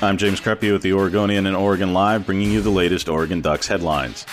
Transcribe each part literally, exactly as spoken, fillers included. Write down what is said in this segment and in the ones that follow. I'm James Creppy with the Oregonian and Oregon Live, bringing you the latest Oregon Ducks headlines.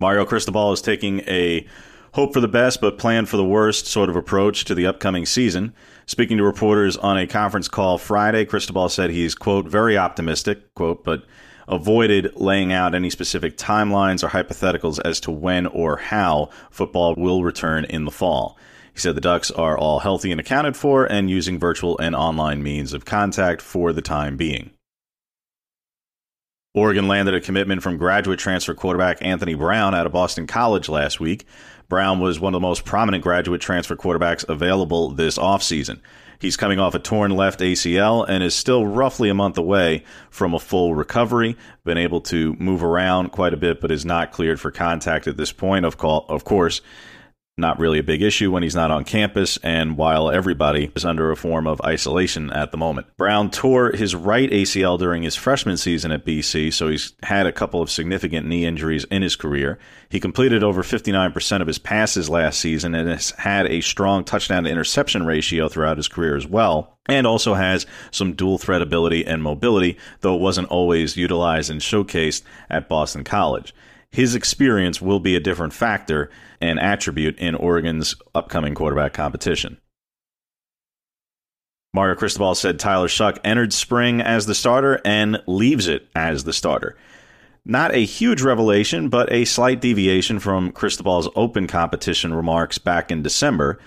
Mario Cristobal is taking a hope for the best but plan for the worst sort of approach to the upcoming season. Speaking to reporters on a conference call Friday, Cristobal said he's, quote, very optimistic, quote, but avoided laying out any specific timelines or hypotheticals as to when or how football will return in the fall. He said the Ducks are all healthy and accounted for and using virtual and online means of contact for the time being. Oregon landed a commitment from graduate transfer quarterback Anthony Brown out of Boston College last week. Brown was one of the most prominent graduate transfer quarterbacks available this offseason. He's coming off a torn left A C L and is still roughly a month away from a full recovery. Been able to move around quite a bit, but is not cleared for contact at this point. Of call, of course, not really a big issue when he's not on campus and while everybody is under a form of isolation at the moment. Brown tore his right A C L during his freshman season at B C, so he's had a couple of significant knee injuries in his career. He completed over fifty-nine percent of his passes last season and has had a strong touchdown to interception ratio throughout his career as well, and also has some dual threat ability and mobility, though it wasn't always utilized and showcased at Boston College. His experience will be a different factor and attribute in Oregon's upcoming quarterback competition. Mario Cristobal said Tyler Shuck entered spring as the starter and leaves it as the starter. Not a huge revelation, but a slight deviation from Cristobal's open competition remarks back in December.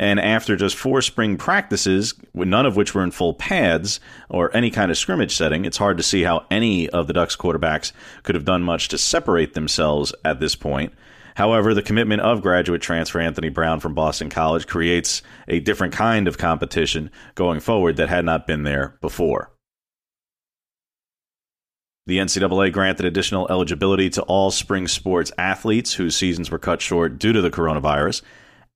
And after just four spring practices, none of which were in full pads or any kind of scrimmage setting, it's hard to see how any of the Ducks quarterbacks could have done much to separate themselves at this point. However, the commitment of graduate transfer Anthony Brown from Boston College creates a different kind of competition going forward that had not been there before. The N C double A granted additional eligibility to all spring sports athletes whose seasons were cut short due to the coronavirus.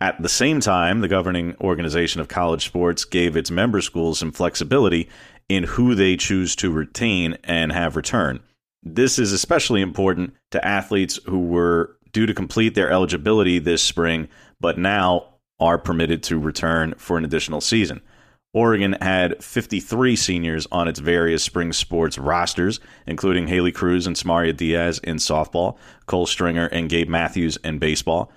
At the same time, the governing organization of college sports gave its member schools some flexibility in who they choose to retain and have return. This is especially important to athletes who were due to complete their eligibility this spring, but now are permitted to return for an additional season. Oregon had fifty-three seniors on its various spring sports rosters, including Haley Cruz and Samaria Diaz in softball, Cole Stringer and Gabe Matthews in baseball.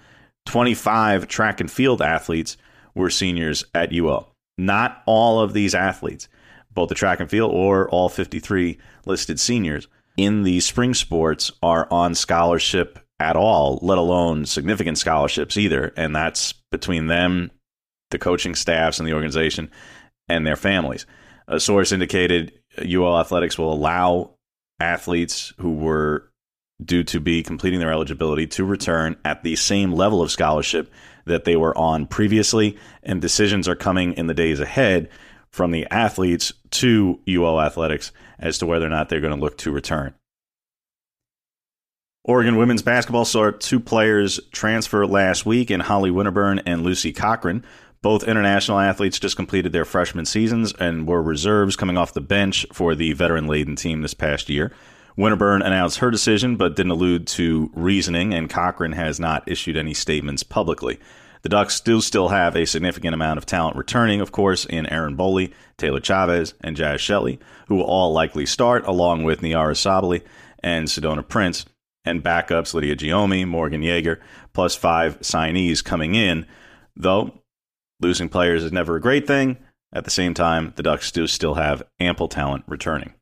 twenty-five track and field athletes were seniors at U O. Not all of these athletes, both the track and field or all fifty-three listed seniors in the spring sports, are on scholarship at all, let alone significant scholarships either. And that's between them, the coaching staffs and the organization, and their families. A source indicated U O Athletics will allow athletes who were due to be completing their eligibility to return at the same level of scholarship that they were on previously, and decisions are coming in the days ahead from the athletes to U O Athletics as to whether or not they're going to look to return. Oregon women's basketball saw two players transfer last week in Holly Winterburn and Lucy Cochran. Both international athletes just completed their freshman seasons and were reserves coming off the bench for the veteran-laden team this past year. Winterburn announced her decision but didn't allude to reasoning, and Cochran has not issued any statements publicly. The Ducks do still have a significant amount of talent returning, of course, in Aaron Boley, Taylor Chavez, and Jazz Shelley, who will all likely start, along with Niara Saboli and Sedona Prince, and backups Lydia Giomi, Morgan Yeager, plus five signees coming in, though Losing players is never a great thing. At the same time, the Ducks do still have ample talent returning.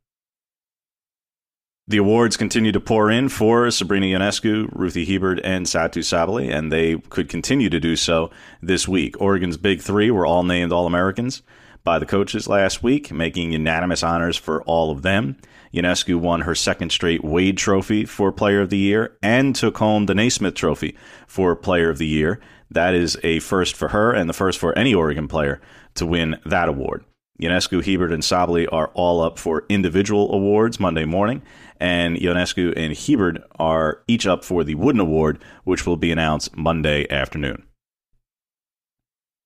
The awards continue to pour in for Sabrina Ionescu, Ruthie Hebert, and Satou Sabally, and they could continue to do so this week. Oregon's Big Three were all named All-Americans by the coaches last week, making unanimous honors for all of them. Ionescu won her second straight Wade Trophy for Player of the Year and took home the Naismith Trophy for Player of the Year. That is a first for her and the first for any Oregon player to win that award. Ionescu, Hebert, and Sabally are all up for individual awards Monday morning, and Ionescu and Hebert are each up for the Wooden Award, which will be announced Monday afternoon.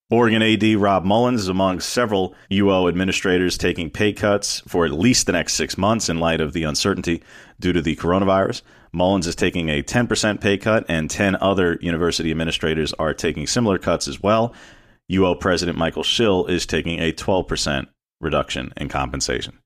Oregon A D Rob Mullins is among several U O administrators taking pay cuts for at least the next six months in light of the uncertainty due to the coronavirus. Mullins is taking a ten percent pay cut, and ten other university administrators are taking similar cuts as well. U O President Michael Schill is taking a twelve percent reduction in compensation.